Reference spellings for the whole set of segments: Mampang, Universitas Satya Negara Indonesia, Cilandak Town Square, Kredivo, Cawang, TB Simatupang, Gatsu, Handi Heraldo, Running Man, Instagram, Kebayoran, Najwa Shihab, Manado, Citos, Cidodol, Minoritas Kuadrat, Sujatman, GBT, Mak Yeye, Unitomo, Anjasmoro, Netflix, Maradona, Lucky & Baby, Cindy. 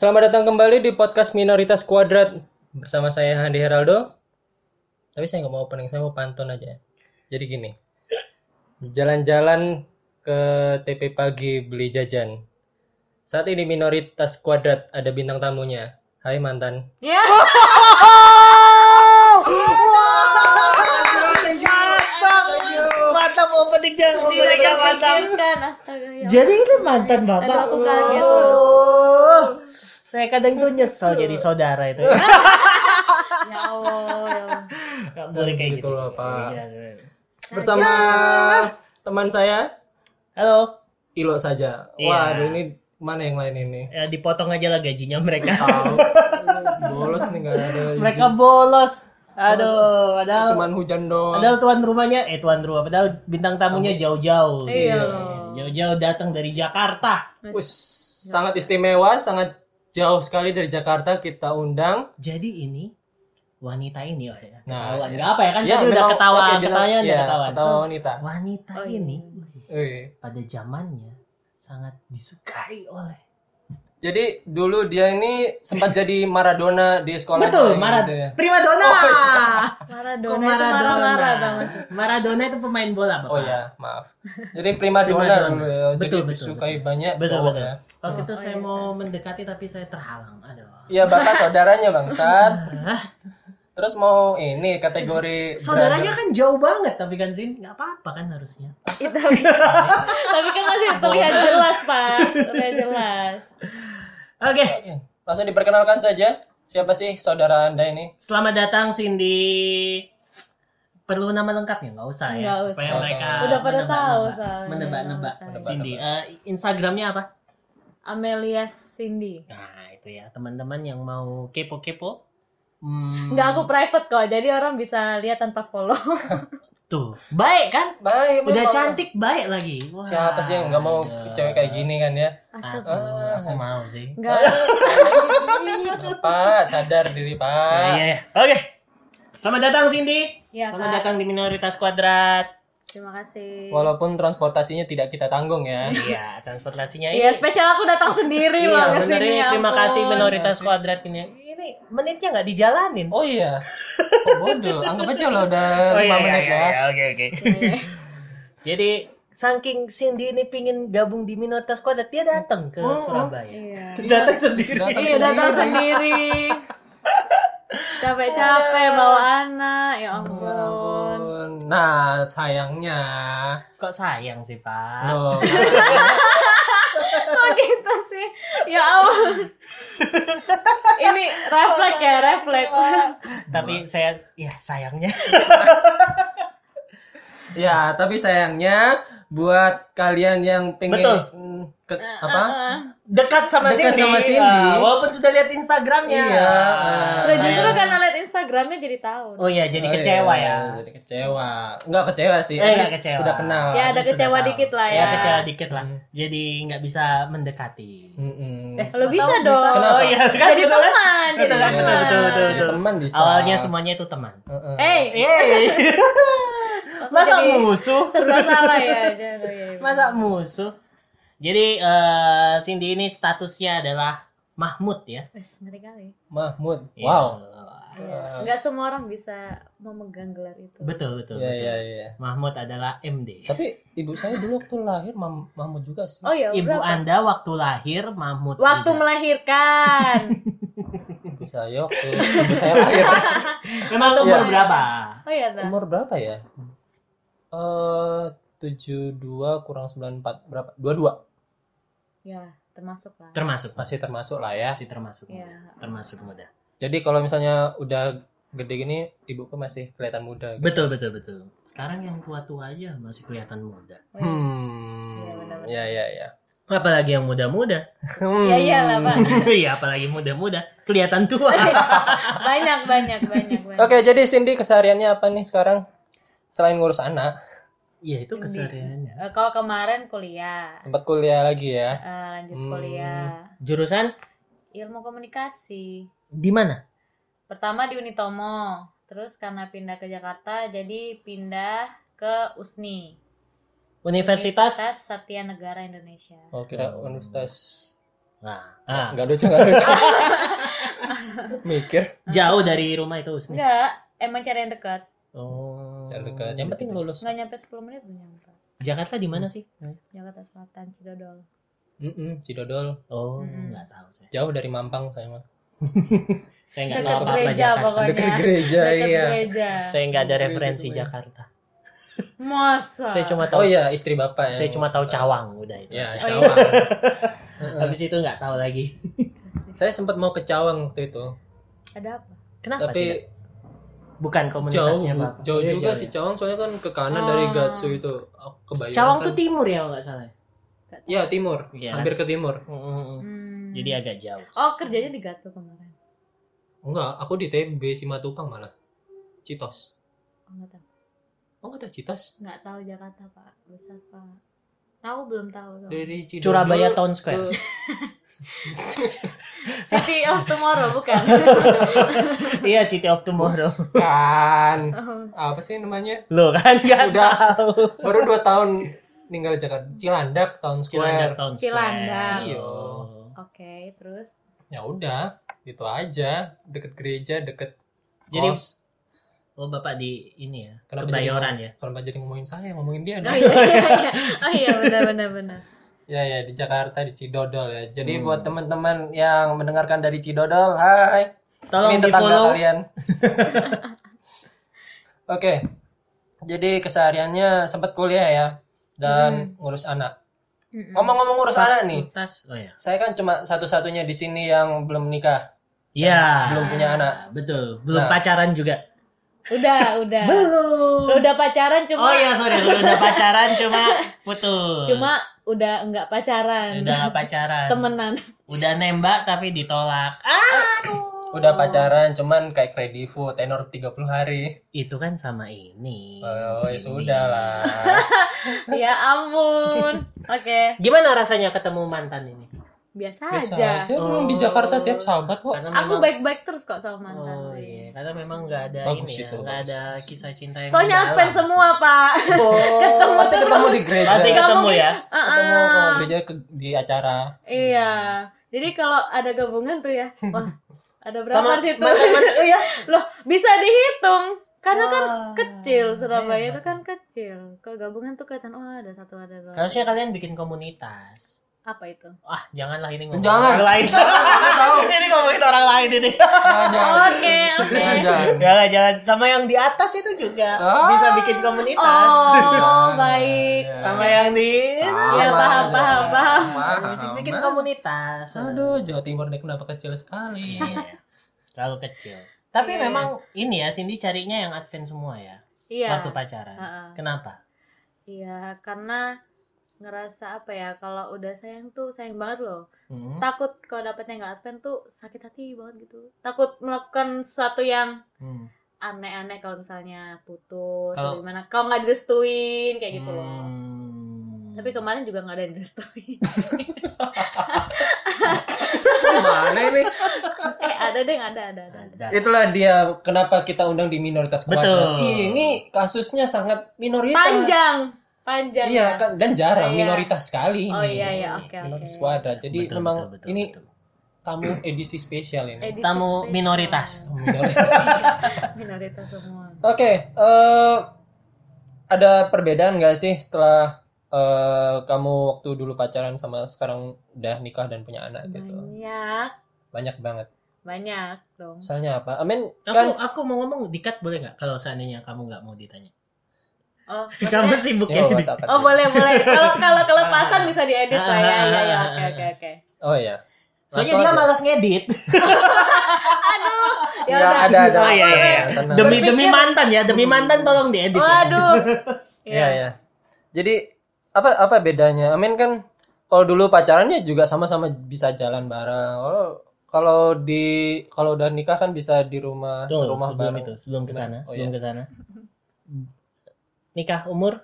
Selamat datang kembali di podcast Minoritas Kuadrat. Bersama saya Handi Heraldo. Tapi saya nggak mau opening, saya mau pantun aja. Jadi gini, jalan-jalan ke TP pagi beli jajan. Saat ini Minoritas Kuadrat ada bintang tamunya. Hai mantan. Ya. Mantap opening jangan. Jadi itu mantan bapak. Aduh, aku kaget. Saya kadang tuh nyesel jadi saudara itu. Ya Allah, ya Allah. Gak boleh kayak gitu. Loh, Pak. Bersama teman saya. Halo. Ilo saja. Wah, ya. Ini mana yang lain ini? Ya, dipotong aja lah gajinya mereka. Tahu. Bolos nih, gak ada izin. Mereka bolos. Aduh, padahal cuman hujan doang. Padahal tuan rumahnya, padahal bintang tamunya jauh-jauh. Iya. Jauh-jauh datang dari Jakarta. Us, sangat istimewa, sangat jauh sekali dari Jakarta kita undang. Jadi ini wanita ini ketahuan. Enggak apa ya kan tadi udah ketahuan. Ketawa wanita. Wanita ini pada zamannya sangat disukai oleh. Jadi dulu dia ini sempat jadi Maradona di sekolah. Betul, Primadona. Maradona itu pemain bola, Bapak. Oh ya, maaf. Jadi primadona dulu ya. Betul, jadi disukai banyak cowok ya. Kalau itu saya mau mendekati tapi saya terhalang. Aduh. Iya, Bapak saudaranya bangsat. Terus mau ini kategori saudaranya brother. Kan jauh banget tapi kan Zin enggak apa-apa kan harusnya. Tapi kan masih terlihat jelas, Pak. Terlihat jelas. Oke. Langsung diperkenalkan saja. Siapa sih saudara Anda ini? Selamat datang Cindy. Perlu nama lengkapnya enggak usah ya. Usah. Supaya mereka udah pada tahu. Menebak-nebak. Cindy. Instagramnya apa? Amelia Cindy. Nah, itu ya teman-teman yang mau kepo-kepo. Nggak, aku private kok, jadi orang bisa lihat tanpa follow. Tuh, baik kan? Baik, udah mau. Cantik, baik lagi. Wah. Siapa sih yang nggak mau cewek kayak gini kan ya? Aku mau sih. Nggak. Pak, sadar diri Pak. Iya. Oke. Selamat datang Cindy. Ya, selamat datang di Minoritas Kuadrat. Terima kasih. Walaupun transportasinya tidak kita tanggung ya. Iya, transportasinya ini. Iya, spesial aku datang sendiri loh ke sini. Iya, terima kasih Minoritas Kuadrat ini. Ini menitnya enggak dijalanin. Oh iya. Oh, bodoh. Anggap aja loh udah 5 menit ya. Oke. Jadi saking Cindy ini pingin gabung di Minoritas Kuadrat, dia datang ke Surabaya. Iya. Datang sendiri. Iya, datang sendiri. Capek-capek bawa anak, ya ampun. Nah, sayangnya. Kok sayang sih, Pak? Loh. Kok gitu sih? Ya ampun. Ini refleks. Tapi saya sayangnya. Ya, tapi sayangnya buat kalian yang pengen dekat sama Cindy. Walaupun sudah lihat Instagramnya. Iya. Udah justru karena lihat Instagramnya jadi tahu. Oh iya, jadi kecewa ya. Jadi kecewa. Enggak kecewa sih. Enggak kecewa. Udah kenal. Ya ada kecewa dikit lah ya. Ya kecewa dikit lah. Jadi enggak bisa mendekati. Kalau bisa dong. Oh iya, kan jadi teman. Betul. Teman bisa. Awalnya semuanya itu teman. Masa musuh? Masa musuh? Jadi Cindy ini statusnya adalah Mahmud ya. Ngeri kali. Mahmud. Wow. Enggak semua orang bisa memegang gelar itu. Betul. Iya. Mahmud adalah MD. Tapi ibu saya dulu waktu lahir Mahmud juga sih. Oh, iya, ibu berapa? Anda waktu lahir Mahmud. Waktu juga. Melahirkan. Ibu saya lahir. Memang umur berapa? Oh iya, umur berapa ya? 72 kurang 94 berapa? 22. Ya, termasuk lah. Masih termasuk lah ya. Ya. Termasuk muda. Jadi kalau misalnya udah gede gini, ibuku masih kelihatan muda gitu. Betul. Sekarang yang tua-tua aja masih kelihatan muda. Ya. Apalagi yang muda-muda. Ya iyalah, Pak. Iya, apalagi muda-muda, kelihatan tua. Banyak. Oke, jadi Cindy kesehariannya apa nih sekarang? Selain ngurus anak. Iya, itu kesehariannya. Kalau kemarin kuliah. Sempat kuliah lagi ya. Lanjut kuliah. Jurusan? Ilmu komunikasi. Di mana? Pertama di Unitomo, terus karena pindah ke Jakarta jadi pindah ke USNI. Universitas Satya Negara Indonesia. Oh, kira Universitas Nah. Enggak lucu. Mikir. Jauh dari rumah itu Husni? Enggak, emang cari yang dekat. Oh. Cari dekat. Yang penting lulus. Enggak nyampe 10 menit belum nyampe. Jakarta di mana sih? Jakarta Selatan, Cidodol. Cidodol. Oh, enggak tahu saya. Jauh dari Mampang saya mah. Saya enggak tahu apa-apa Jakarta. Dekat gereja, iya. Saya enggak ada referensi Jakarta. Masa? Saya cuma tahu. Oh iya, istri bapak ya. Saya cuma tahu Cawang udah itu. Ya, Cawang. Habis itu enggak tahu lagi. Saya sempat mau ke Cawang waktu itu. Ada apa? Kenapa? Tapi tidak? Bukan komunitasnya apa? Jauh juga sih Cawang, soalnya kan ke kanan dari Gatsu itu. Kebayoran. Cawang tuh timur ya kalau enggak salah. Iya, timur. Ya. Hampir ke timur. Jadi agak jauh. Oh, kerjanya di Gatsu kemarin. Enggak, aku di TB Simatupang malah. Citos. Enggak tahu. Oh, nggak tahu Citos? Nggak tahu Jakarta, Pak. Besar, Pak. Aku belum tahu. Dari Surabaya Town Square. City of Tomorrow, bukan? Iya, City of Tomorrow. Kan. Apa sih namanya? Loh, kan nggak tahu. Baru 2 tahun ninggal Jakarta. Cilandak Town Square. Cilandak. Iya. Oke, terus? Ya udah, gitu aja. Deket gereja, deket kos. Oh, Bapak di ini ya, Kebayoran ya? Kalau Bapak jadi ngomongin saya, ngomongin dia. Oh iya, benar. Ya, di Jakarta, di Cidodol ya. Jadi buat teman-teman yang mendengarkan dari Cidodol, hai. Tolong di-follow kalian. Oke. Jadi kesehariannya sempat kuliah ya dan ngurus anak. Ngomong-ngomong ngurus anak nih. Oh, ya. Saya kan cuma satu-satunya di sini yang belum menikah. Iya. Belum punya anak. Betul. Belum pacaran juga. Udah. Belum. Udah pacaran cuma. Oh iya, sorry. Udah pacaran cuma putus. Cuma udah enggak pacaran. Temenan. Udah nembak tapi ditolak. Aduh. Udah pacaran cuman kayak kredivo tenor 30 hari. Itu kan sama ini. Oh, ya sudahlah. Ya ampun. Oke. Gimana rasanya ketemu mantan ini? Biasa aja. Belum di Jakarta tiap sahabat kok. Aku baik-baik terus kok sama mantan. Oh iya, karena memang enggak ada bagus ini ya, enggak ada kisah cinta yang soalnya fans semua, Pak. Ketemu pasti ketemu di gereja. Pasti ketemu ya. Ketemu kalau gereja di acara. Iya. Jadi kalau ada gabungan tuh ya. Wah, ada berapa sih itu? Iya. Loh, bisa dihitung. Karena kan kecil, Surabaya itu kan kecil. Kalau gabungan tuh kelihatan ada satu ada dua. Harusnya kalian bikin komunitas. Apa itu? Ah, janganlah ini ngomongin orang lain. Ini ngomongin orang lain ini. Oke. Jangan. Sama yang di atas itu juga bisa bikin komunitas. Oh, baik. Sama yang di ya paham. Bisa bikin komunitas. Aduh, Jawa Timur ini kenapa kecil sekali? Iya. Terlalu kecil. Tapi memang ini ya, Cindy carinya yang advance semua ya. Iya. Waktu pacaran. Kenapa? Iya, karena ngerasa apa ya, kalau udah sayang tuh sayang banget loh. Takut kalau dapetnya nggak advent tuh sakit hati banget gitu, takut melakukan sesuatu yang aneh-aneh kalau misalnya putus atau gimana kalau nggak direstuin kayak gitu loh. Tapi kemarin juga nggak ada yang direstuin. Mana ini? Ada. Itulah dia kenapa kita undang di Minoritas Kuadrat. Ini kasusnya sangat minoritas. Panjang. Iya kan, dan jarang minoritas sekali ini. Oh iya, oke. Minoritas Kuadrat. Jadi memang ini tamu edisi spesial ini. Edisi tamu spesial. Minoritas semua. Oke, ada perbedaan nggak sih setelah kamu waktu dulu pacaran sama sekarang udah nikah dan punya anak gitu? Banyak banget. Banyak dong. Misalnya apa? Aku mau ngomong dikat boleh nggak kalau seandainya kamu nggak mau ditanya? Oh, kamu sibuk ya? Oh, boleh. Kalau pasan bisa diedit lah ya. Oke. Oh iya. Soalnya dia malas ngedit. Aduh. Ya ada. Oh, iya. Demi mantan tolong diedit. Waduh. Iya. Jadi apa bedanya? Amin kan kalau dulu pacarannya juga sama-sama bisa jalan bareng. Kalau udah nikah kan bisa di rumah serumah bareng. Sebelum ke sana. Nikah umur?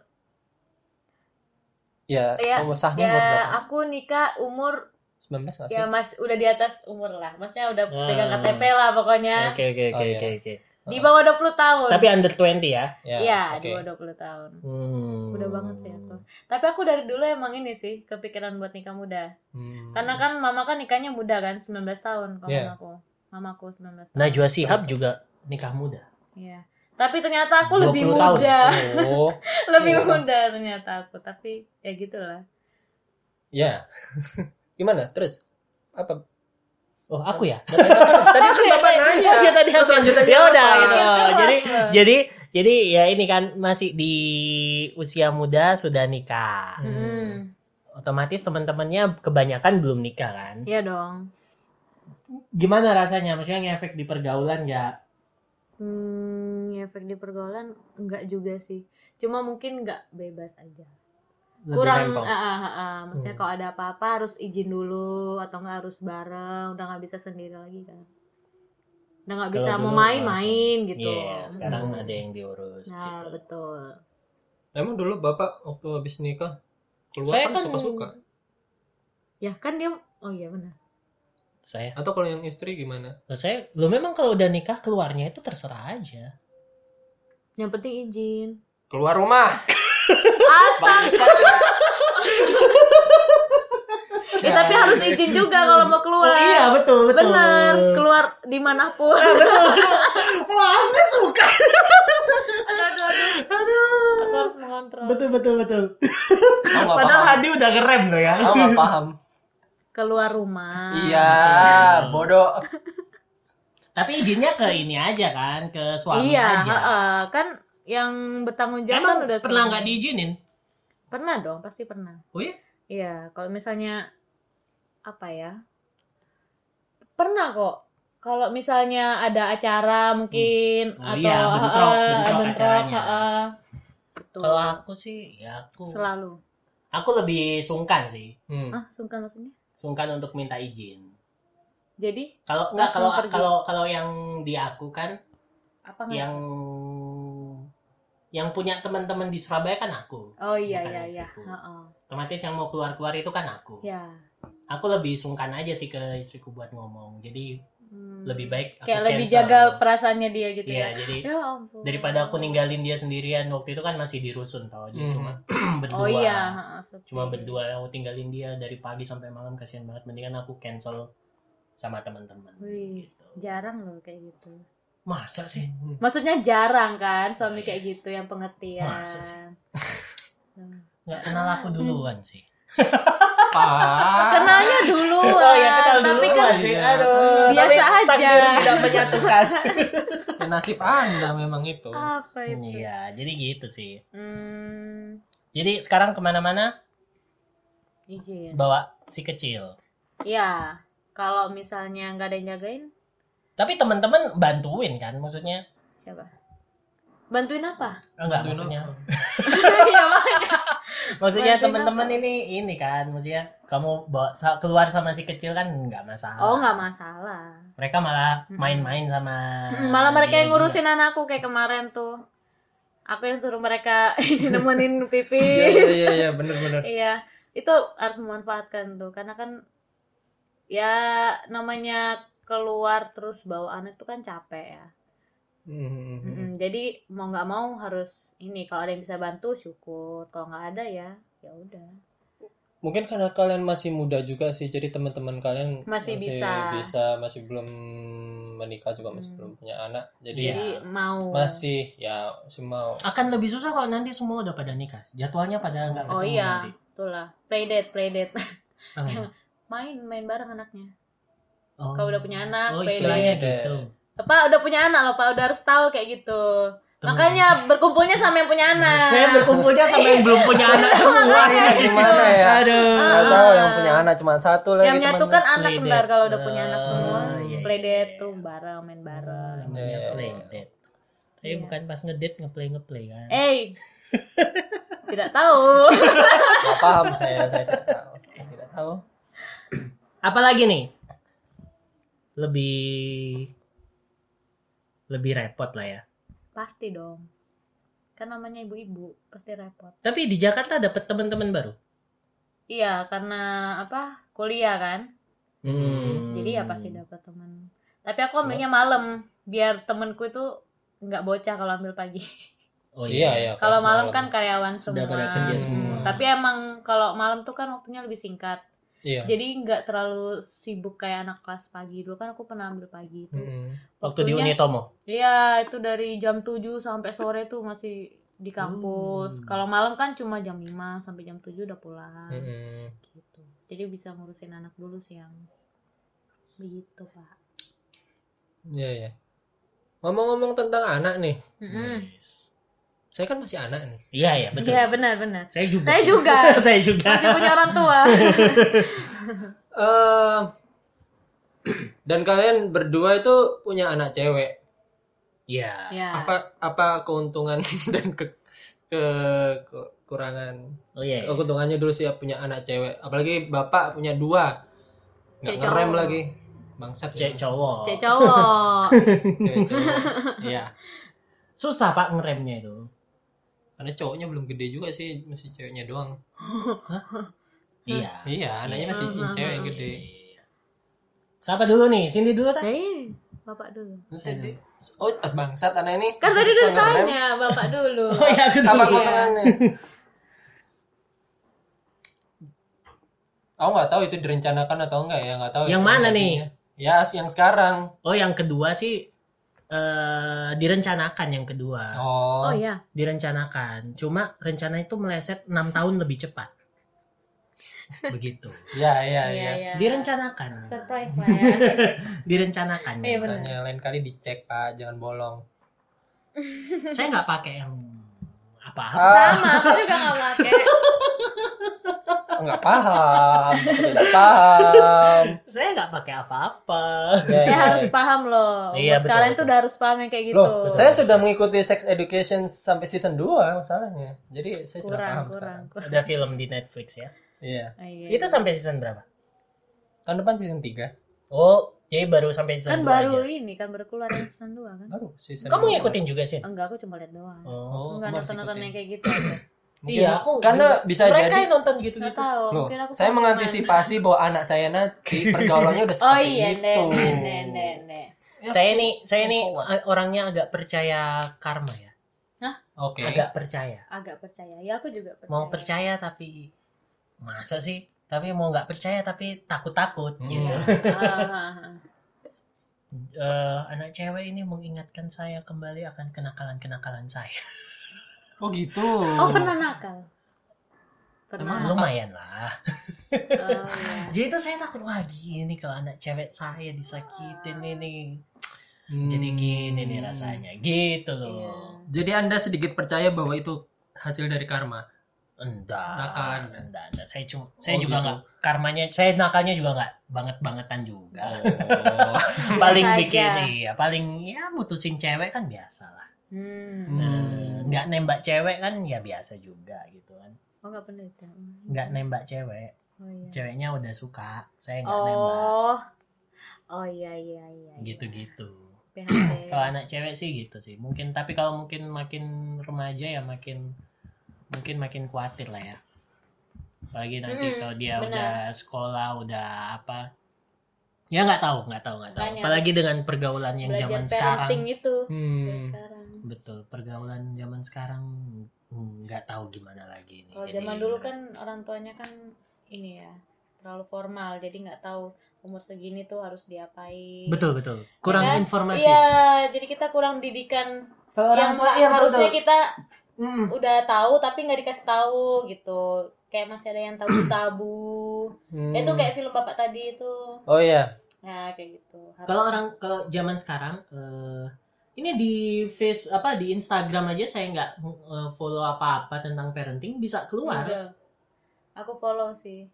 Ya, umur sahnya umur berapa? Aku nikah umur 19 ya, Mas, udah di atas umur lah. Maksudnya udah pegang KTP lah pokoknya. Oke. Di bawah 20 tahun. Tapi under 20 ya? Iya, okay. Di bawah 20 tahun. Udah banget sih aku. Tapi aku dari dulu emang ini sih, kepikiran buat nikah muda. Karena kan mama kan nikahnya muda kan, 19 tahun kalau mamaku 19 tahun. Najwa Shihab juga nikah muda. Iya. Tapi ternyata aku lebih muda. Oh. Lebih muda ternyata aku. Tapi ya gitulah. Ya. Gimana? Terus? Apa? Oh, aku ya. Tadi kan Bapak nanya. Ya tadi aku lanjutannya. Ya udah gitu. Jadi ya ini kan masih di usia muda sudah nikah. Otomatis teman-temannya kebanyakan belum nikah kan? Iya dong. Gimana rasanya? Maksudnya ngefek di pergaulan enggak? Ngefek di pergaulan enggak juga sih. Cuma mungkin enggak bebas aja. Kurang maksudnya kalau ada apa-apa harus izin dulu atau nggak harus bareng, udah nggak bisa sendiri lagi kan, udah nggak bisa mau main-main gitu. Iya, sekarang ada yang diurus. Nah gitu. Betul. Emang dulu Bapak waktu habis nikah keluar saya kan suka-suka. Ya kan dia, oh iya benar. Saya. Atau kalau yang istri gimana? Nah, saya belum, memang kalau udah nikah keluarnya itu terserah aja. Yang penting izin. Keluar rumah. Astaga. Ya, tapi harus izin juga kalau mau keluar. Oh, iya betul betul. Bener, keluar dimanapun. Nah, betul. Wah, aku suka. Aduh. Aku harus mengontrol. Betul. Padahal Hadi udah ngerem loh ya. Aku nggak paham. Keluar rumah. Iya, bodoh. Tapi izinnya ke ini aja kan, ke suami aja. Iya, kan. Yang bertanggung jawab kan udah pernah nggak diizinin? Pernah dong, pasti pernah. Oh iya? Iya, kalau misalnya apa ya? Pernah kok. Kalau misalnya ada acara mungkin atau bentrok. Kalau aku sih ya aku selalu. Aku lebih sungkan sih. Sungkan maksudnya? Sungkan untuk minta izin. Jadi? Kalau yang di aku kan apa yang punya teman-teman di Surabaya kan aku. Oh iya. Otomatis yang mau keluar-keluar itu kan aku. Ya. Aku lebih sungkan aja sih ke istriku buat ngomong. Jadi lebih baik aku kayak cancel. Lebih jaga perasaannya dia gitu ya. Iya, jadi ya ampun. Daripada aku ninggalin dia sendirian, waktu itu kan masih di rusun toh. Jadi cuma berdua. Oh iya, cuma berdua aku tinggalin dia dari pagi sampai malam, kasihan banget. Mendingan aku cancel sama teman-teman. Wih, gitu. Jarang loh kayak gitu. Masa sih? Maksudnya jarang kan suami kayak gitu yang pengertian. Masa sih? Nggak kenal aku duluan sih. Kenalnya duluan. Oh ya, kenal tapi duluan kan, sih. Aduh, biasa aja. Takdir tidak menyatukan. Ya, nasib Anda memang itu. Apa itu? Iya, jadi gitu sih. Jadi sekarang kemana-mana? Izin. Bawa si kecil. Iya, kalau misalnya nggak ada yang jagain. Tapi teman-teman bantuin kan, maksudnya? Siapa? Bantuin apa? Enggak, maksudnya. Iya, maksudnya teman-teman ini kan, maksudnya kamu bawa keluar sama si kecil kan enggak masalah. Oh, enggak masalah. Mereka malah main-main sama malah mereka yang ngurusin juga. Anakku kayak kemarin tuh. Aku yang suruh mereka nemenin pipi. Iya, benar-benar. Iya, itu harus memanfaatkan tuh karena kan ya namanya keluar terus bawa anak itu kan capek ya. Jadi mau nggak mau harus ini, kalau ada yang bisa bantu syukur, kalau nggak ada ya udah. Mungkin karena kalian masih muda juga sih, jadi teman-teman kalian masih belum menikah juga, masih belum punya anak, jadi masih mau. Akan lebih susah kalau nanti semua udah pada nikah, jadwalnya pada nggak ketemu. Oh iya, itulah playdate. Main bareng anaknya. Oh. Kalau udah punya anak, istilahnya gitu. Pak udah punya anak loh, Pak udah harus tahu kayak gitu. Temen. Makanya berkumpulnya sama yang punya anak. Saya berkumpulnya sama yang belum punya anak semua. Gimana ya? Aduh. Tahu yang punya anak cuma satu lagi. Yang menyatukan anak kembar kalau udah punya anak semua. Playdate tuh bareng, main bareng. Playdate. Tapi bukan pas ngedate ngeplay kan. Tidak tahu. Gak paham saya tidak tahu. Apalagi nih? Lebih repot lah ya. Pasti dong. Kan namanya ibu-ibu pasti repot. Tapi di Jakarta dapet teman-teman baru. Iya, karena kuliah kan. Jadi ya pasti dapet teman. Tapi aku ambilnya malam biar temanku itu nggak bocah kalau ambil pagi. Oh iya ya. Kalau malam kan karyawan semua. Tapi emang kalau malam tuh kan waktunya lebih singkat. Iya. Jadi nggak terlalu sibuk kayak anak kelas pagi. Dulu kan aku pernah ambil pagi itu. Waktu di Unitomo. Iya, itu dari jam 7 sampai sore tuh masih di kampus. Kalau malam kan cuma jam 5 sampai jam 7 udah pulang. Gitu. Jadi bisa ngurusin anak dulu siang. Begitu, Pak. Iya, ya. Ngomong-ngomong tentang anak nih. Saya kan masih anak nih. Iya ya, betul. Iya, benar. Saya juga. Saya juga. Masih punya orang tua. Dan kalian berdua itu punya anak cewek. Iya. Yeah. Apa keuntungan dan kekurangan? Oh iya. Yeah. Keuntungannya dulu sih punya anak cewek. Apalagi bapak punya dua. Enggak ngerem lagi. Bangsat ya. Cewek cowok. Iya. Susah Pak ngeremnya itu. Karena cowoknya belum gede juga sih, masih ceweknya doang. Iya, anaknya masih cewek yang gede. Siapa dulu nih? Cindy dulu tak? Bapak dulu. Cindy. Oh, bangsat anak ini. Kan tadi udah tanya, bapak dulu. Oh iya, aku dulu. Apa konongannya? Aku nggak tahu itu direncanakan atau enggak ya, nggak tahu. Yang mana nih? Ya, yang sekarang. Oh, yang kedua sih direncanakan yang kedua. Oh iya. Direncanakan. Cuma rencana itu meleset 6 tahun lebih cepat. Begitu. Iya. Direncanakan. Surprise lah ya. Direncanakan. Lain kali dicek Pak, jangan bolong. Saya nggak pakai yang apa-apa. Sama, aku juga nggak pakai. nggak paham. Saya nggak pakai apa-apa. Ya, harus paham loh. Iya, sekarang itu udah harus paham yang kayak gitu. Loh, saya sudah mengikuti Sex Education sampai season 2 masalahnya. Jadi saya sudah paham. Kurang. Ada film di Netflix ya. Iya. Yeah. Itu sampai season berapa? Tahun depan season 3. Oh, jadi baru sampai season 2 aja. Kan baru ini kan baru keluar season 2 kan? Baru season. Kamu ngikutin juga sih? Enggak, aku cuma lihat doang. Oh, enggak nonton-nonton yang kayak gitu. Mungkin iya, aku karena bisa mereka jadi nonton gitu-gitu. Loh, saya mengantisipasi bahwa anak saya nanti pergaulannya udah seperti itu. Oh iya, nenek. Saya nih orangnya agak percaya karma ya. Hah? Oke. Okay. Agak percaya. Ya aku juga percaya. Mau percaya tapi masa sih? Tapi mau nggak percaya tapi takut-takut gitu. Anak cewek ini mengingatkan saya kembali akan kenakalan-kenakalan saya. Oh gitu. Oh pernah nakal. Pernah. Lumayan lah. Ya. Jadi itu saya takut lagi ini kalau anak cewek saya disakitin ini. Jadi gini nih rasanya. Gitu loh. Iya. Jadi Anda sedikit percaya bahwa itu hasil dari karma. Enggak. Saya juga enggak gitu. Karmanya, saya nakalnya juga enggak banget-bangetan juga. Oh. paling mutusin cewek kan biasalah. Nggak nembak cewek kan ya biasa juga gitu kan. Oh nggak pernah itu. Nggak nembak cewek. Oh, iya. Ceweknya udah suka, saya nggak nembak. Oh iya. Gitu. Kalau anak cewek sih gitu sih. Mungkin tapi kalau mungkin makin remaja ya makin khawatir lah ya. Apalagi nanti kalau dia bener. Udah sekolah udah apa. Ya nggak tahu. Apalagi dengan pergaulan yang zaman sekarang. Sekarang. Betul, pergaulan zaman sekarang nggak tahu gimana lagi ini. Kalau zaman dulu kan orang tuanya kan ini ya terlalu formal, jadi nggak tahu umur segini tuh harus diapain. Betul. Kurang ya, informasi. Iya, jadi kita kurang didikan. Yang harusnya kita udah tahu tapi nggak dikasih tahu gitu. Kayak masih ada yang tabu-tabu. Itu kayak film bapak tadi itu. Oh iya. Nah kayak gitu. Kalau zaman sekarang. Ini di di Instagram aja saya nggak follow apa-apa tentang parenting bisa keluar. Udah. Aku follow sih.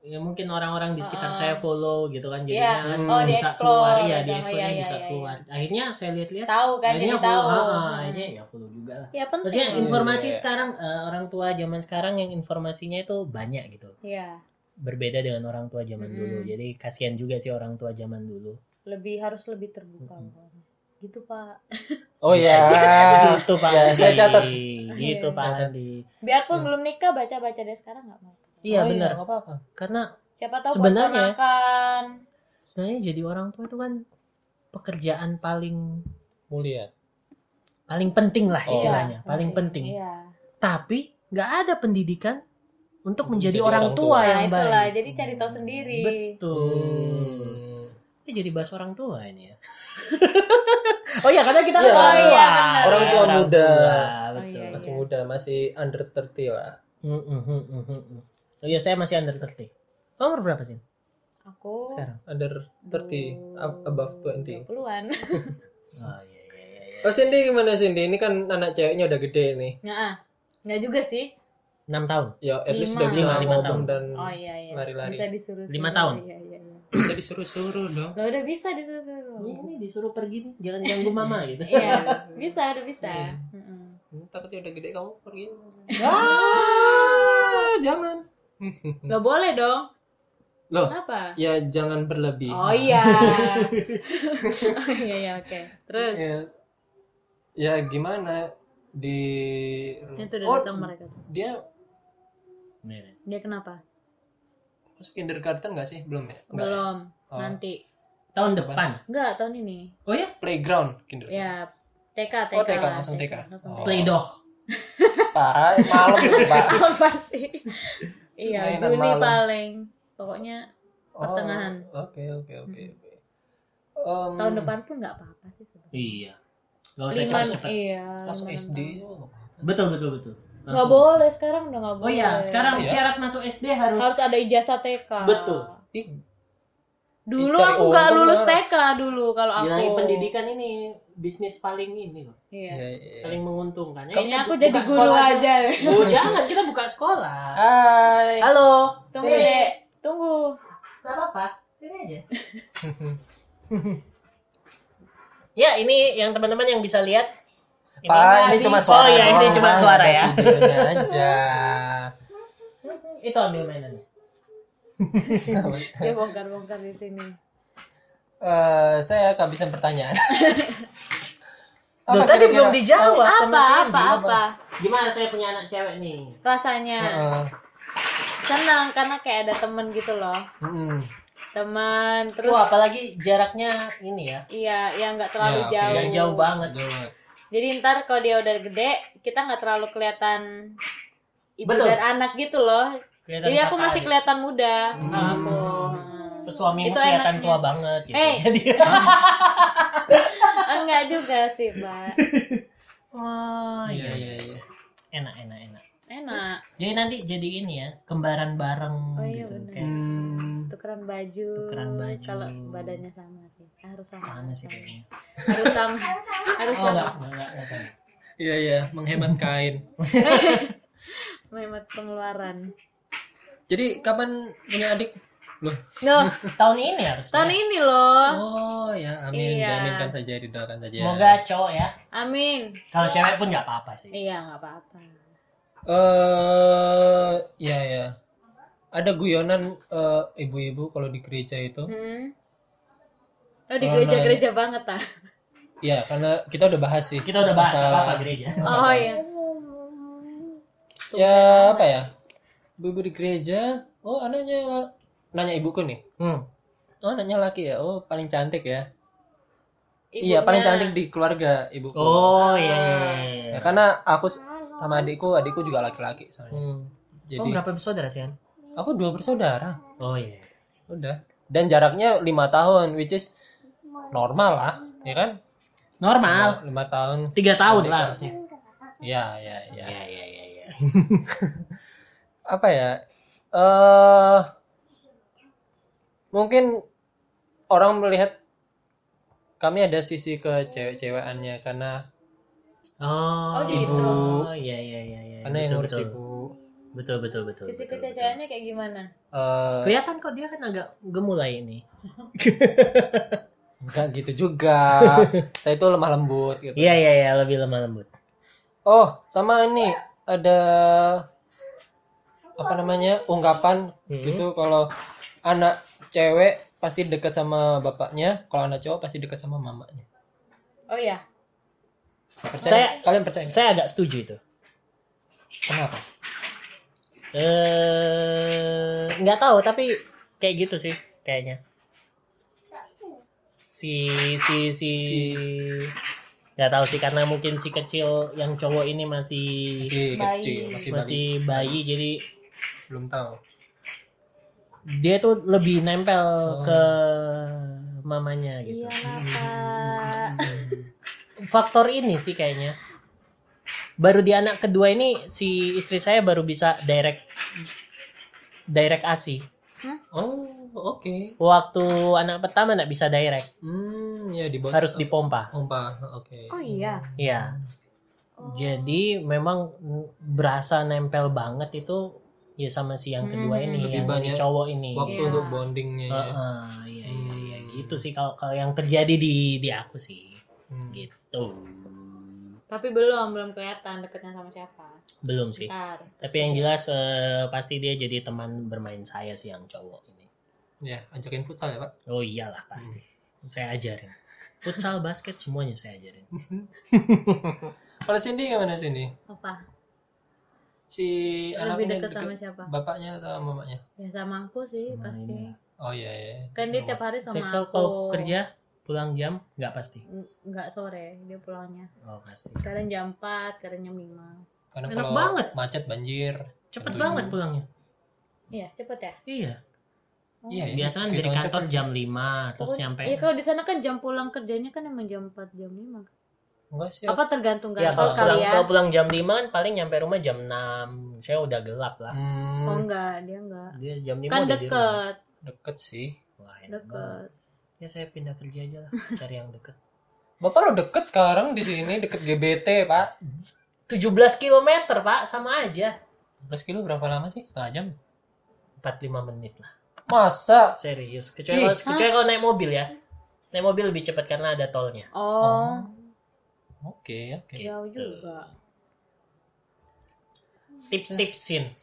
Ya mungkin orang-orang di sekitar saya follow gitu kan jadinya bisa keluar ya di explore bisa keluar. Akhirnya saya lihat-lihat. Tahu kan akhirnya jadi follow. Tahu. Akhirnya ya follow juga lah. Ya penting. Maksudnya informasi sekarang orang tua zaman sekarang yang informasinya itu banyak gitu. Iya. Berbeda dengan orang tua zaman dulu. Jadi kasihan juga sih orang tua zaman dulu. Harus lebih terbuka. Gitu Pak. Oh iya. Gitu Pak. Ya, saya catat. Gitu Pak Handi. Biarpun belum nikah baca-baca dari sekarang nggak apa-apa. Iya benar. Nggak apa-apa. Karena siapa tahu sebenarnya jadi orang tua itu kan pekerjaan paling mulia. paling penting lah istilahnya, paling penting. Iya. Tapi nggak ada pendidikan untuk menjadi orang tua yang baik. Itulah, jadi cari tahu sendiri. Betul. Ini jadi bahas orang tua ini ya. Oh iya, karena kita orang tua muda. Betul. Oh, iya. Masih muda, masih under 30 lah. Oh iya, saya masih under 30. Kamu umur berapa sih? Aku sekarang under 30, above 20. 20-an. Oh iya. Oh Cindy gimana Cindy? Ini kan anak ceweknya udah gede nih. Nggak juga sih. 6 tahun. Ya, at least udah bisa ngomong dan lari-lari. Bisa disuruh. 5 tahun. Iya. Bisa disuruh-suruh dong. Lah udah bisa disuruh-suruh. Ini disuruh pergi nih, jangan ganggu mama gitu. Iya, bisa, udah bisa. Heeh. Takutnya udah gede kamu pergi. Jangan. Enggak boleh dong. Loh, kenapa? Ya jangan berlebih. Oh iya. Oh iya, oke. Terus ya gimana di datang mereka tuh. Dia kenapa? Masuk kindergarten enggak sih? Belum ya? Belum. Ya? Oh. Nanti tahun depan. Enggak, tahun ini. Oh ya, playground kindergarten. Ya, TK. Oh, TK langsung TK. Playdoh. Parah, malam itu, Pak. Oh, pasti. Iya, Juni malam. Paling. Pokoknya pertengahan. Oke. Tahun depan pun enggak apa-apa sih sebenarnya. Iya. Gak usah cepat-cepat. Iya, langsung SD. Betul. Gak boleh sekarang, udah gak boleh. Oh iya, sekarang syarat masuk SD harus ada ijazah TK. Betul. Dulu aku gak lulus TK dulu kalau aku. Bilang pendidikan ini bisnis paling ini loh. Iya. Paling menguntungkan. Kayaknya aku jadi guru aja. Oh, jangan, kita buka sekolah. Hai. Halo. Tunggu, Dek. Tunggu. Enggak apa-apa. Sini aja. Ya, ini yang teman-teman yang bisa lihat. Ini cuma suara. Ini cuma suara ya. Videonya aja. Itu ambil mainannya. Dia bongkar-bongkar di sini. Saya kehabisan pertanyaan. Loh, tadi belum dijawab sama Cindy. Apa? Gimana saya punya anak cewek nih? Rasanya senang karena kayak ada teman gitu loh. Teman terus apalagi jaraknya ini ya. Iya, yang enggak terlalu jauh. Enggak jauh banget. Jadi ntar kalau dia udah gede, kita enggak terlalu kelihatan ibu dan anak gitu loh. Kelihatan jadi aku masih kelihatan muda. Aku. Suamimu kelihatan tua banget gitu. Jadi. Enggak juga sih, Pak. Oh, iya. Enak. Jadi nanti jadi ini ya, kembaran bareng gitu kayak tukeran baju kalau badannya sama sih harus sama sih kayaknya harus sama enggak. Iya menghemat kain menghemat pengeluaran. Jadi kapan punya adik loh tahun ini loh. Oh ya, amin. Diaminkan saja, didoakan saja, semoga cowok ya, amin. Kalau cewek pun nggak apa-apa sih. Iya, nggak apa-apa. Ya ada guyonan ibu-ibu kalau di gereja itu. Oh, di gereja-gereja banget ah. Iya, karena kita udah bahas sih. Kita udah bahas apa gereja. Oh iya. Ya apa ya? Ibu di gereja, oh anaknya nanya ibuku nih. Oh, anaknya laki ya. Oh, paling cantik ya. Ibunya. Iya, paling cantik di keluarga ibuku. Oh iya. Ya, karena aku sama adikku juga laki-laki soalnya. Jadi berapa bersaudara sih? Aku 2 bersaudara. Oh iya. Yeah. Udah. Dan jaraknya 5 tahun, which is normal lah, ya kan? Normal. 5 tahun. 3 tahun lah harusnya. Iya. Apa ya? Mungkin orang melihat kami ada sisi ke cewek-cewekannya karena ibu. Iya. Karena yang ngurus ibu. Betul. Sisi kecewanya kayak gimana? Kelihatan kok, dia kan agak gemulai ini. Enggak gitu juga. Saya itu lemah lembut gitu. Iya, lebih lemah lembut. Oh, sama ini ada apa namanya? Ungkapan gitu kalau anak cewek pasti dekat sama bapaknya, kalau anak cowok pasti dekat sama mamanya. Oh iya. Kalian percaya? Saya agak setuju itu. Kenapa? Nggak tahu, tapi kayak gitu sih kayaknya si Gak tahu sih, karena mungkin si kecil yang cowok ini masih bayi jadi belum tahu. Dia tuh lebih nempel ke mamanya gitu. Iyalah, Pak. Faktor ini sih kayaknya. Baru di anak kedua ini si istri saya baru bisa direct ASI. Hah? Oh. Oke. Okay. Waktu anak pertama nggak bisa direct. Ya harus dipompa. Pompa, oke. Okay. Oh iya. Iya. Oh. Jadi memang berasa nempel banget itu ya sama si yang kedua ini, yang cowok ini. Waktu untuk bondingnya. Iya, gitu sih kalau yang terjadi di aku sih. Gitu. Tapi belum kelihatan dekatnya sama siapa. Belum sih. Bentar. Tapi yang jelas pasti dia jadi teman bermain saya sih yang cowok ini. Ya, ajakin futsal ya, Pak? Oh iyalah pasti. Saya ajarin. Futsal, basket, semuanya saya ajarin. Kalau Cindy gimana Cindy? Apa? Si anak ini deket sama siapa? Bapaknya atau mamanya? Ya sama aku sih, sama pasti. Ini. Oh iya. Kan dia tiap hari sama aku. Kalau kerja pulang jam enggak pasti? Enggak, sore dia pulangnya. Oh, pasti. Kadang jam 4, kadang jam 5. Karena enak banget. Macet, banjir. Cepet banget pulangnya. Iya, cepet ya? Iya. Iya, biasanya dari kantor jam 5 terus nyampe. Iya, kalau di sana kan jam pulang kerjanya kan emang jam 4, jam 5. Enggak sih. Apa tergantung kantor kalian. Ya, kalau pulang jam 5 kan paling nyampe rumah jam 6. Saya udah gelap lah. Oh, enggak. Dia jam 5 kan udah deket. Deket sih. Wah, deket. Ya saya pindah kerja aja lah, cari yang deket. Bapak lo deket sekarang di sini, deket GBT, Pak. 17 km, Pak, sama aja. 17 kilo berapa lama sih? Setengah jam. 45 menit lah. Masa? Serius. Kecuali kalau naik mobil ya. Naik mobil lebih cepat karena ada tolnya. Oh. Oke. Jauh juga. Tips-tipsin.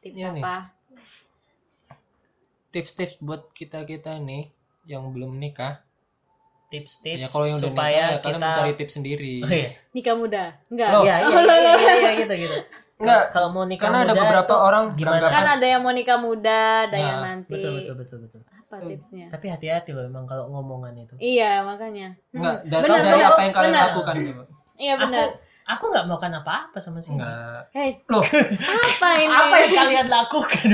Tips apa? Tips-tips buat kita-kita nih yang belum nikah. Tips-tips ya, kalau yang supaya nikah, kalian mencari tips sendiri. Oh, iya. Nikah muda. Enggak. Iya gitu. Enggak, kalau mau nikah karena muda, ada beberapa orang beranggapan kan ada yang mau nikah muda, ada yang nanti. Betul. Apa tipsnya? Tapi hati-hati loh memang kalau ngomongan itu. Iya, makanya. Enggak, dari apa yang kalian lakukan coba. Iya, benar. Aku enggak melakukan apa-apa sama sih. Enggak. Hei. Loh, apa ini? Apa yang kalian lakukan?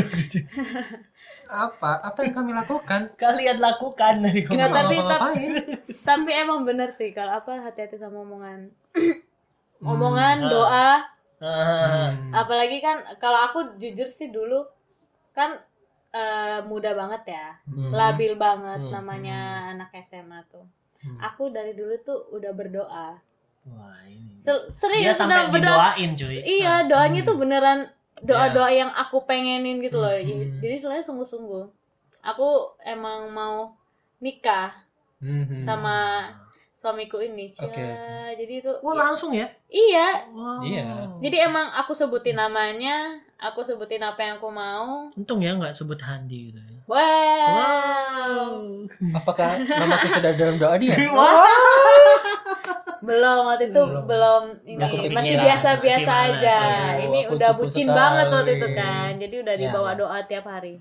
Apa yang kami lakukan? Kalian lakukan dari ngomongan. Tapi emang benar sih kalau hati-hati sama omongan. Omongan, doa. Apalagi kan kalau aku jujur sih dulu kan muda banget ya, labil banget namanya anak SMA tuh. Aku dari dulu tuh udah berdoa. Wah, ini. Sering dia sampai didoain cuy. Iya, doanya tuh beneran doa-doa yang aku pengenin gitu loh. Jadi selain sungguh-sungguh. Aku emang mau nikah sama suamiku ini. Okay. Ya, jadi itu langsung ya? Iya. Wow. Jadi emang aku sebutin namanya, aku sebutin apa yang aku mau. Untung ya enggak sebut Handi gitu ya. Wow. Apakah namaku sudah dalam doa dia? Wow. Belum, waktu itu belum ini masih biasa-biasa aja. Ini udah bucin banget waktu itu kan. Jadi udah dibawa doa tiap hari.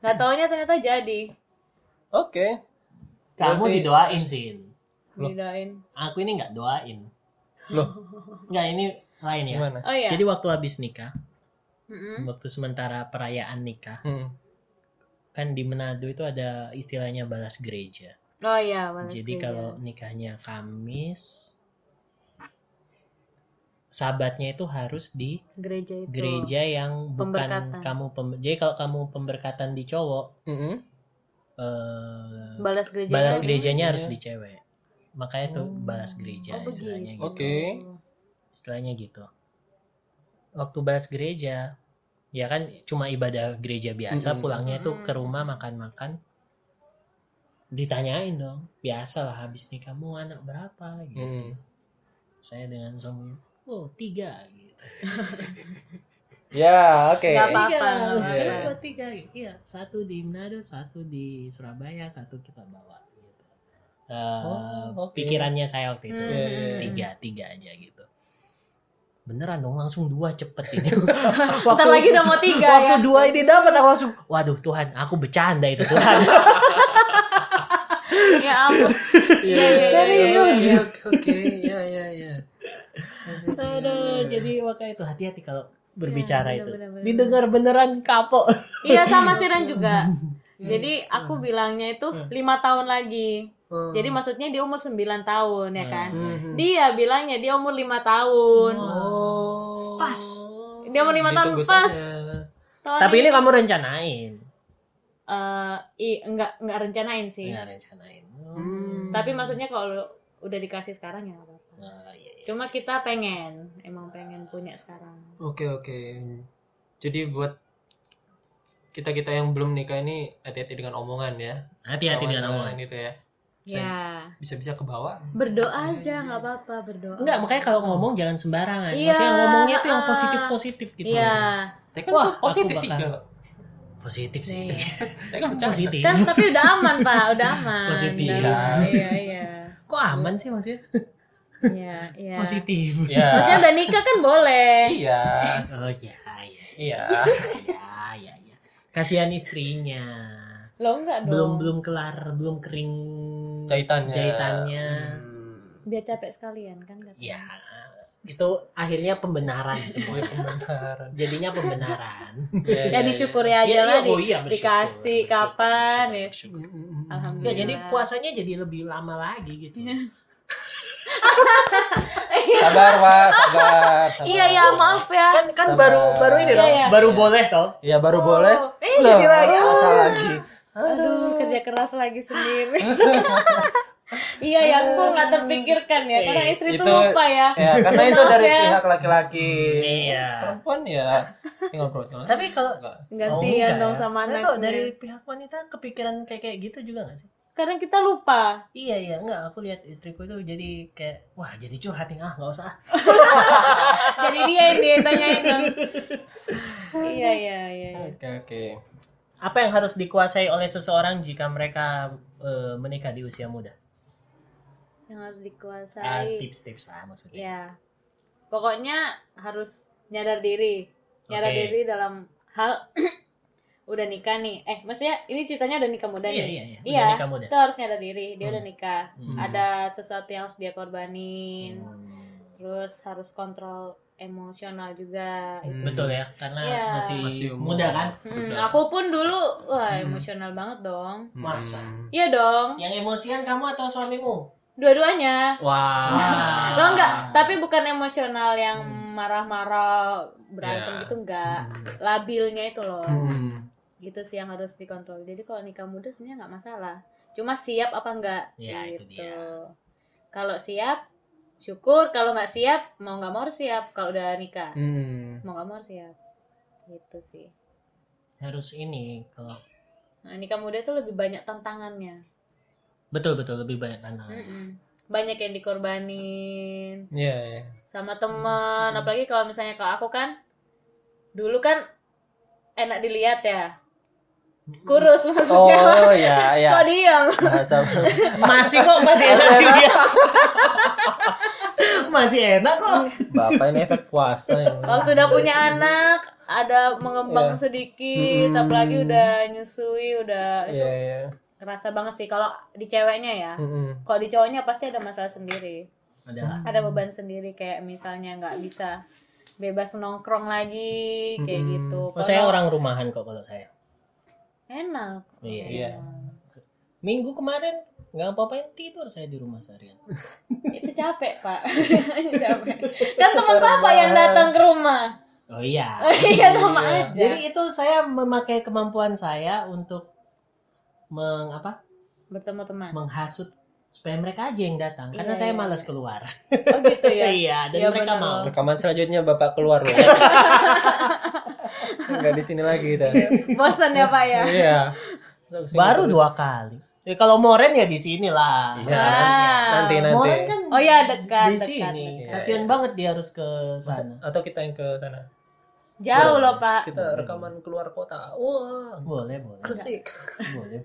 Enggak taunya ternyata jadi. Oke. Kamu didoain sih. Didoain. Aku ini nggak doain. Loh, nggak, ini lain ya. Oh, iya. Jadi waktu habis nikah, waktu sementara perayaan nikah, kan di Manado itu ada istilahnya balas gereja. Oh iya, balas gereja. Jadi kalau nikahnya Kamis, Sabatnya itu harus di gereja itu. Gereja yang bukan jadi kalau kamu pemberkatan di cowok, balas gerejanya harus di cewek. Makanya tuh balas gereja istilahnya gitu. Okay. Istilahnya gitu. Waktu balas gereja, ya kan cuma ibadah gereja biasa, pulangnya tuh ke rumah makan-makan. Ditanyain dong, biasalah habis nikah mau anak berapa gitu. Saya dengan suaminya, 3 gitu. Ya, oke. Gak apa-apa. Coba 3 gitu. Iya, 1 di Manado, 1 di Surabaya, 1 kita bawa. Pikirannya saya waktu itu 3 aja gitu. Beneran dong langsung 2 cepet ini. Bentar lagi udah mau 3 ya. Waktu 2 ini dapat aku langsung, waduh Tuhan, aku bercanda itu Tuhan. Ya ampun. Serius. Oke. Jadi makanya itu hati-hati kalau berbicara ya, bener-bener. Didengar beneran kapok. Iya sama Siren juga. Jadi aku bilangnya itu 5 tahun lagi. Jadi maksudnya dia umur 9 tahun ya kan. Dia bilangnya dia umur 5 tahun. Oh. Pas. Dia umur 5 tahun pas. Tapi ini kamu rencanain. Enggak rencanain sih. Enggak rencanain. Tapi maksudnya kalau udah dikasih sekarang ya enggak apa-apa. Iya. Cuma kita pengen punya sekarang. Oke. Jadi buat kita yang belum nikah ini hati-hati dengan omongan ya. Hati-hati dengan omongan itu ya. Ya. Bisa-bisa ke bawah. Berdoa aja enggak apa-apa, berdoa. Enggak, makanya kalau ngomong jangan sembarangan. Ya. Maksudnya ngomongnya tuh yang positif-positif gitu. Iya. Tapi kan positif tiga. Positif sih. Positif. Kan tapi udah aman, Pak. Udah aman. Positif. Iya. Kok aman sih maksudnya? Iya. Positif. Ya. Maksudnya udah nikah kan boleh. Iya. Oh iya. Iya. Kasihan istrinya. Loh enggak dong. Belum kelar, belum kering jahitannya. Biar capek sekalian kan enggak? Iya. Itu akhirnya pembenaran semua. Jadinya pembenaran. Ya disyukuri aja lah. Dikasih kapan ya. Alhamdulillah. Ya jadi puasanya jadi lebih lama lagi gitu. Sabar. Iya maaf ya. Kan baru ini loh. Iya. Baru boleh toh. Iya baru boleh. Jadi lagi asal lagi. Aduh kerja keras lagi sendiri. Iya ya, aku nggak terpikirkan ya, karena istri itu lupa ya. Ya karena itu dari pihak laki-laki. Iya. Perempuan ya tinggal perutnya. Tapi kalau gantian dong sama anaknya. Kalau dari pihak wanita kepikiran kayak gitu juga nggak sih? Kadang kita lupa. Iya nggak. Aku lihat istriku itu jadi kayak wah jadi curhat nih nggak usah. Jadi dia yang ditanyain dong. Iya. Oke. Apa yang harus dikuasai oleh seseorang jika mereka menikah di usia muda? Yang harus dikuasai tips-tips lah maksudnya ya. Pokoknya harus nyadar diri dalam hal udah nikah nih maksudnya ini ceritanya udah nikah muda iya nikah muda. Itu harus nyadar diri dia udah nikah ada sesuatu yang harus dia korbanin terus harus kontrol emosional juga itu. Betul ya karena masih muda kan aku pun dulu wah emosional banget dong masa iya dong yang emosian kamu atau suamimu? Dua-duanya. Wah. Lo enggak, tapi bukan emosional yang marah-marah, berantem gitu enggak. Labilnya itu loh. Gitu sih yang harus dikontrol. Jadi kalau nikah muda sebenarnya enggak masalah. Cuma siap apa enggak gitu. Kalau siap, syukur. Kalau enggak siap, mau enggak mau harus siap kalau udah nikah. Mau enggak mau harus siap. Gitu sih. Harus ini kalau nikah muda itu lebih banyak tantangannya. Betul lebih banyak tantangan. Banyak yang dikorbanin. Iya. Sama teman, apalagi kalau misalnya kalau aku kan dulu kan enak dilihat ya. Kurus maksudnya. Oh iya. Kok diam? Masih enak dilihat. Masih enak kok. Bapak ini efek puasa ya. Waktu udah punya anak ada mengembang sedikit, apalagi udah nyusui, udah itu. Iya. Kerasa banget sih kalau di ceweknya ya. Kalau di cowoknya pasti ada masalah sendiri. Ada beban sendiri kayak misalnya enggak bisa bebas nongkrong lagi kayak gitu. Kalau saya orang rumahan kok kalau saya. Enak. Iya. Minggu kemarin enggak apa-apain tidur saya di rumah seharian. Itu capek, Pak. Capek. Kan teman Bapak yang datang ke rumah. Oh iya, sama aja. Jadi itu saya memakai kemampuan saya untuk bertemu teman, menghasut supaya mereka aja yang datang karena saya malas keluar. Oh gitu ya. Iya, dan mereka bener. Mau. Rekaman selanjutnya Bapak keluar loh. Enggak di sini lagi dah. Bosan ya Pak ya. Iya. Baru 2 kali. Ya kalau Moren ya di sinilah. Iya. Nanti. Moren kan dekat di sini. Dekat. Kasihan banget dia harus ke sana. Atau kita yang ke sana. Jauh loh Pak. Kita rekaman keluar kota. Wah, boleh. Gresik. Boleh.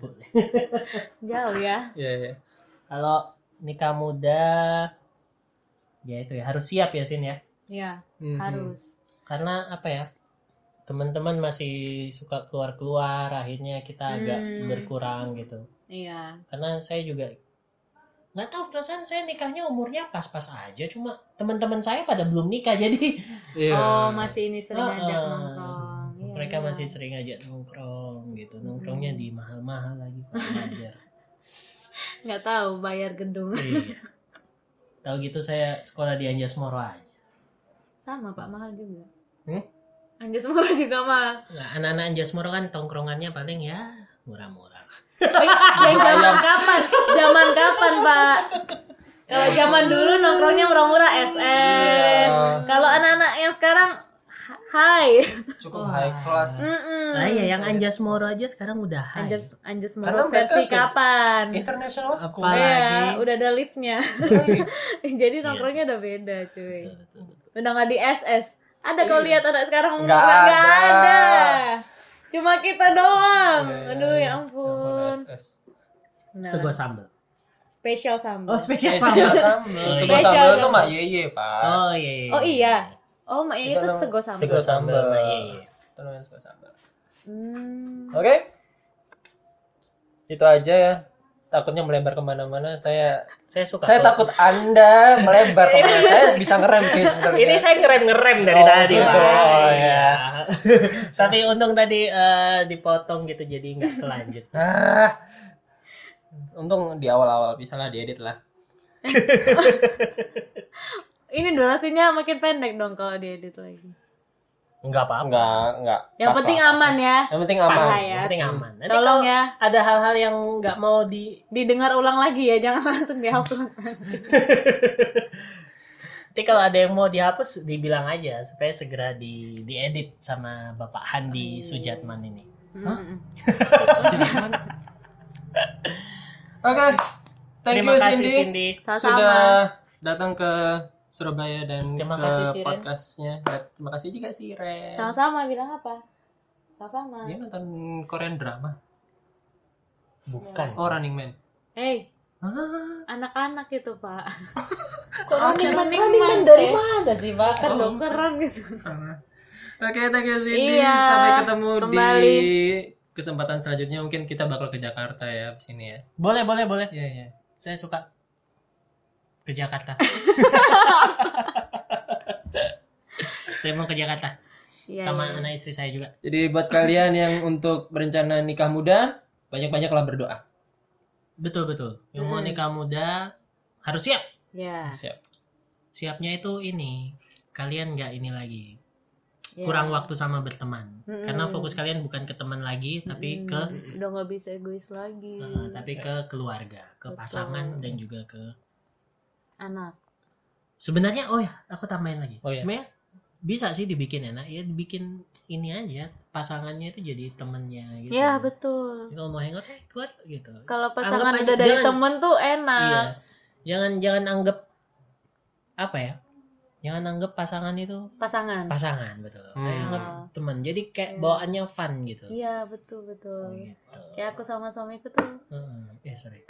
Jauh ya. Iya. Kalau nikah muda ya itu ya harus siap ya Sin ya. Iya, harus. Karena apa ya? Teman-teman masih suka keluar-keluar, akhirnya kita agak berkurang gitu. Iya. Karena saya juga nggak tahu perasaan saya nikahnya umurnya pas-pas aja, cuma teman-teman saya pada belum nikah jadi yeah. Oh masih ini sering ajak nongkrong, mereka masih sering ajak nongkrong gitu, nongkrongnya di mahal-mahal lagi belajar nggak tahu bayar gedung iya. Tahu gitu saya sekolah di Anjasmoro aja sama pak, mahal juga Anjasmoro juga mahal. Nah, anak-anak Anjasmoro kan tongkrongannya paling ya murah-murah. Zaman kapan pak? Kalau zaman dulu nongkrongnya murah-murah SS. Kalau anak-anak yang sekarang high, cukup high class. Nah ya yang Anjasmoro aja sekarang udah high. Anjasmoro versi kapan? International school. Ya, udah ada liftnya. Jadi nongkrongnya udah beda cuy. Betul. Udah nggak di SS. Ada kau lihat anak sekarang nggak ada. Cuma kita doang. Aduh ya ampun. Nah. Sebuah sambal. Spesial sambal. Oh, spesial sambal. Sebuah sambal itu Mak Yeye, Pak. Oh, iya. Oh, iya. Oh, Mak Yeye itu sego sambal. Sego sambal Mak Yeye. Itu namanya sego sambal. Oke. Itu aja ya. Takutnya melebar kemana-mana. Saya suka. Saya takut Anda melebar kemana. Saya bisa ngerem sih sebenarnya. Ini saya ngerem dari tadi. Gitu. Oh ya. Tapi untung tadi dipotong gitu jadi nggak kelanjut. Untung di awal-awal bisa lah diedit lah. Ini durasinya makin pendek dong kalau diedit lagi. Enggak apa-apa. Enggak. Yang penting aman ya. Yang penting aman. Nanti tolong ya. Ada hal-hal yang enggak mau didengar ulang lagi ya, jangan langsung dihapus. Nanti kalau ada yang mau dihapus dibilang aja supaya segera diedit sama Bapak Handi Sujatman ini. Hah? Sujatman. Oke. Terima kasih Cindy. Sudah datang ke Surabaya dan ke podcastnya. Terima kasih juga sih Ren. Sama-sama, bilang apa? Sama-sama. Dia nonton Korean drama. Bukan. Oh Running Man. Hey. Anak-anak itu pak. Kok Running Man dari mana sih pak? Kan dongkeran gitu. Sama. Oke, thank you Cindy. Iya, sampai ketemu kembali. Di kesempatan selanjutnya mungkin kita bakal ke Jakarta ya abis ini ya. Boleh. Iya. Saya suka. Ke Jakarta. Saya mau ke Jakarta sama anak istri saya juga. Jadi buat kalian yang untuk berencana nikah muda, banyak-banyaklah berdoa. Betul. Yang mau nikah muda harus siap. Ya. Siap. Siapnya itu ini kalian nggak ini lagi kurang waktu sama berteman. Karena fokus kalian bukan ke teman lagi, tapi ke udah nggak bisa egois lagi. Tapi ke keluarga, ke pasangan dan juga ke anak. Sebenarnya aku tambahin lagi. Sebenarnya bisa sih dibikin enak, ya dibikin ini aja pasangannya itu jadi temennya gitu. Iya, betul. Kalau mau hangout keluar gitu. Kalau pasangan anggap udah aja, dari temen tuh enak. Iya. Jangan anggap apa ya? Jangan anggap pasangan itu pasangan, betul. Kayak anggap teman. Jadi kayak bawaannya fun gitu. Iya, betul. Gitu. Kayak aku sama suamiku tuh.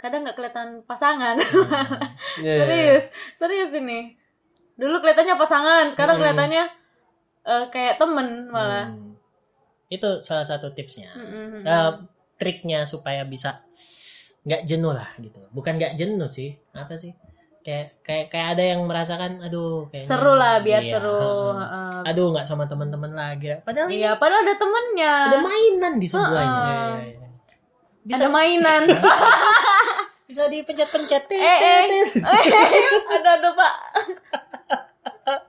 Kadang nggak kelihatan pasangan. Serius ini. Dulu kelihatannya pasangan, sekarang kelihatannya kayak temen malah. Itu salah satu tipsnya, triknya supaya bisa nggak jenuh lah gitu. Bukan nggak jenuh sih, apa sih? Kayak ada yang merasakan aduh kayak seru lah biar seru. Aduh nggak sama teman-teman lagi. Padahal padahal ada temennya. Ada mainan di sebelahnya. Ada mainan. Bisa dipencet-pencet. Aduh pak.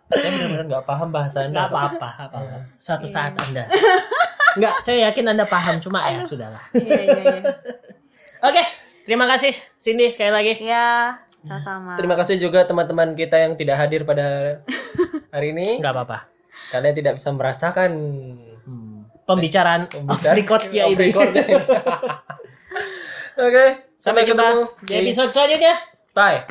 Saya benar-benar nggak paham bahasa Anda. Nggak apa-apa. Suatu saat Anda. Nggak, saya yakin Anda paham cuma ya sudahlah. Iya. Oke, terima kasih Cindy sekali lagi. Iya. Sama. Terima kasih juga teman-teman kita yang tidak hadir pada hari ini. Gak apa-apa. Kalian tidak bisa merasakan pembicaraan recordnya ini. Oke, sampai ketemu di episode selanjutnya. Bye.